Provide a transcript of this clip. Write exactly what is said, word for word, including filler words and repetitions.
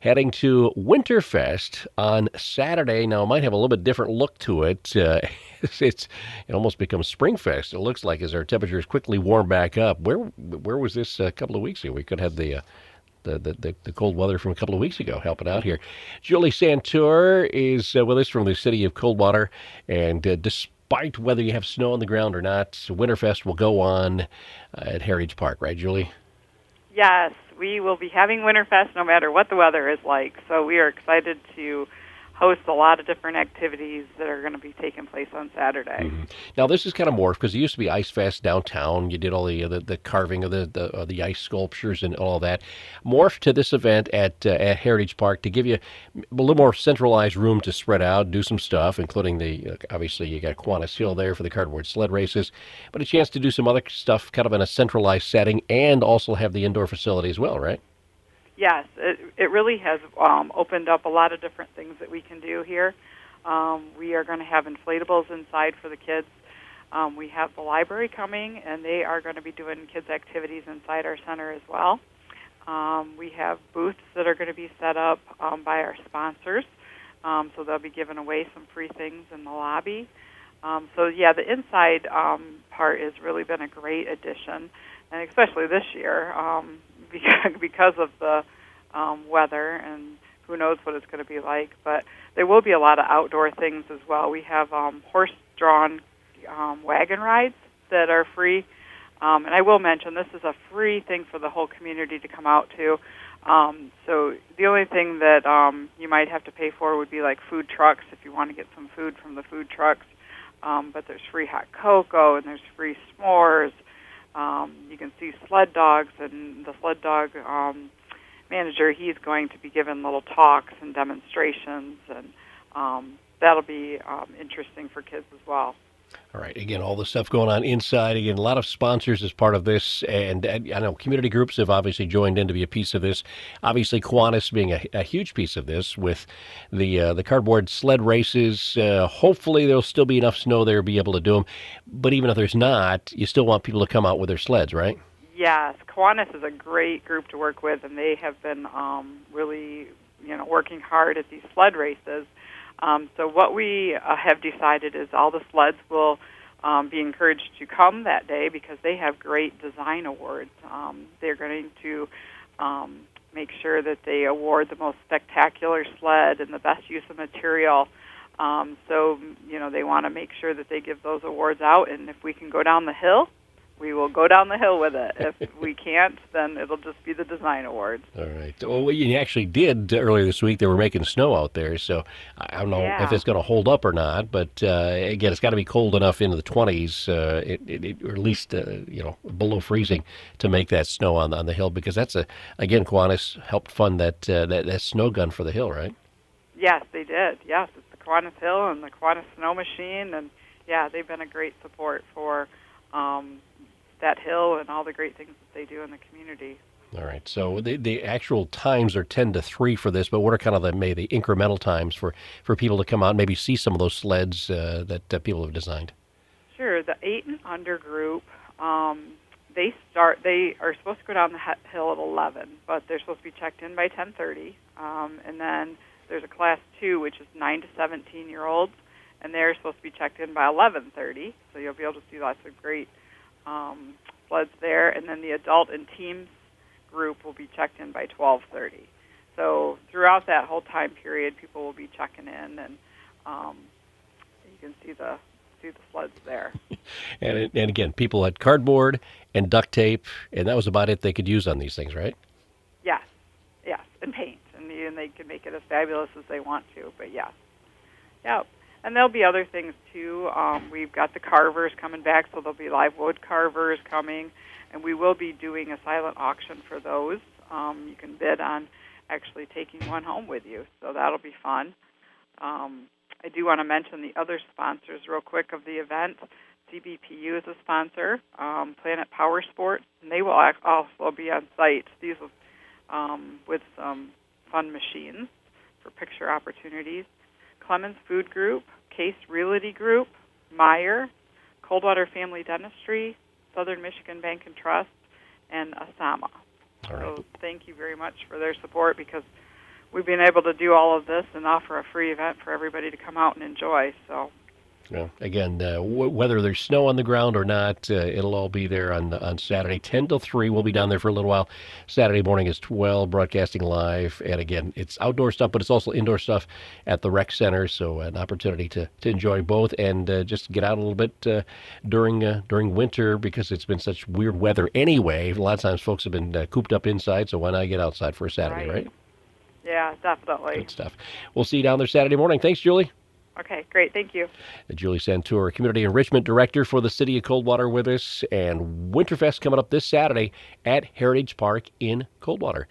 heading to Winterfest on Saturday. Now, it might have a little bit different look to it. Uh, it's, it's It almost becomes Springfest, it looks like, as our temperatures quickly warm back up. Where where was this a couple of weeks ago? We could have the... Uh, The, the, the cold weather from a couple of weeks ago helping out here. Julie Santure is uh, with us from the city of Coldwater. And uh, despite whether you have snow on the ground or not, Winterfest will go on uh, at Heritage Park, right, Julie? Yes, we will be having Winterfest no matter what the weather is like. So we are excited to host a lot of different activities that are going to be taking place on Saturday. Mm-hmm. Now, this is kind of morphed because it used to be Ice Fest downtown. You did all the the, the carving of the, the of the ice sculptures and all that. Morphed to this event at uh, at Heritage Park to give you a little more centralized room to spread out, do some stuff, including the uh, obviously you got Quantas Hill there for the cardboard sled races, but a chance to do some other stuff, kind of in a centralized setting, and also have the indoor facility as well, right? Yes, it, it really has um, opened up a lot of different things that we can do here. Um, we are going to have inflatables inside for the kids. Um, we have the library coming, and they are going to be doing kids' activities inside our center as well. Um, we have booths that are going to be set up um, by our sponsors, um, so they'll be giving away some free things in the lobby. Um, so, yeah, the inside um, part has really been a great addition, and especially this year, um, because of the um, weather, and who knows what it's going to be like. But there will be a lot of outdoor things as well. We have um, horse-drawn um, wagon rides that are free. Um, and I will mention this is a free thing for the whole community to come out to. Um, so the only thing that um, you might have to pay for would be like food trucks if you want to get some food from the food trucks. Um, but there's free hot cocoa, and there's free s'mores. Um, you can see sled dogs, and the sled dog um, manager, he's going to be giving little talks and demonstrations, and um, that'll be um, interesting for kids as well. All right. Again, all the stuff going on inside. Again, a lot of sponsors as part of this, and, and I know community groups have obviously joined in to be a piece of this. Obviously, Kiwanis being a, a huge piece of this with the uh, the cardboard sled races. Uh, hopefully, there'll still be enough snow there to be able to do them. But even if there's not, you still want people to come out with their sleds, right? Yes. Kiwanis is a great group to work with, and they have been um, really, you know, working hard at these sled races. Um, so what we uh, have decided is all the sleds will um, be encouraged to come that day because they have great design awards. Um, they're going to um, make sure that they award the most spectacular sled and the best use of material. Um, so, you know, they want to make sure that they give those awards out, and if we can go down the hill, we will go down the hill with it. If we can't, then it'll just be the design awards. All right. Well, what you actually did earlier this week, they were making snow out there, so I don't know yeah. if it's going to hold up or not. But, uh, again, it's got to be cold enough into the twenties, uh, it, it, it, or at least, uh, you know, below freezing to make that snow on, on the hill, because that's, a again, Kiwanis helped fund that, uh, that, that snow gun for the hill, right? Yes, they did. Yes, it's the Kiwanis Hill and the Kiwanis Snow Machine, and, yeah, they've been a great support for um, that hill and all the great things that they do in the community. All right, so the, the actual times are ten to three for this, but what are kind of the maybe the incremental times for, for people to come out and maybe see some of those sleds uh, that uh, people have designed? Sure, the eight and under group, um, they start. They are supposed to go down the hill at eleven, but they're supposed to be checked in by ten thirty. Um, and then there's a class two, which is nine to seventeen-year-olds, and they're supposed to be checked in by eleven thirty, so you'll be able to see lots of great Um, sleds there, and then the adult and teens group will be checked in by twelve thirty. So throughout that whole time period, people will be checking in, and um, you can see the see the sleds there. and and again, people had cardboard and duct tape, and that was about it they could use on these things, right? Yes, yes, and paint, and, and they can make it as fabulous as they want to. But yes, yeah. And there'll be other things, too. Um, we've got the carvers coming back, so there'll be live wood carvers coming. And we will be doing a silent auction for those. Um, you can bid on actually taking one home with you, so that'll be fun. Um, I do want to mention the other sponsors real quick of the event. C B P U is a sponsor, um, Planet Power Sports, and they will also be on site. These will, um, with some fun machines for picture opportunities. Clemens Food Group, Case Realty Group, Meyer, Coldwater Family Dentistry, Southern Michigan Bank and Trust, and Asama. All right. So thank you very much for their support, because we've been able to do all of this and offer a free event for everybody to come out and enjoy. So, yeah. Again, uh, w- whether there's snow on the ground or not, uh, it'll all be there on on Saturday, ten till three. We'll be down there for a little while. Saturday morning is twelve, broadcasting live. And again, it's outdoor stuff, but it's also indoor stuff at the rec center. So an opportunity to, to enjoy both and uh, just get out a little bit uh, during uh, during winter, because it's been such weird weather anyway. A lot of times folks have been uh, cooped up inside, so why not get outside for a Saturday, right? right? Yeah, definitely. Good stuff. We'll see you down there Saturday morning. Thanks, Julie. Okay, great. Thank you. Julie Santure, Community Enrichment Director for the City of Coldwater, with us. And Winterfest coming up this Saturday at Heritage Park in Coldwater.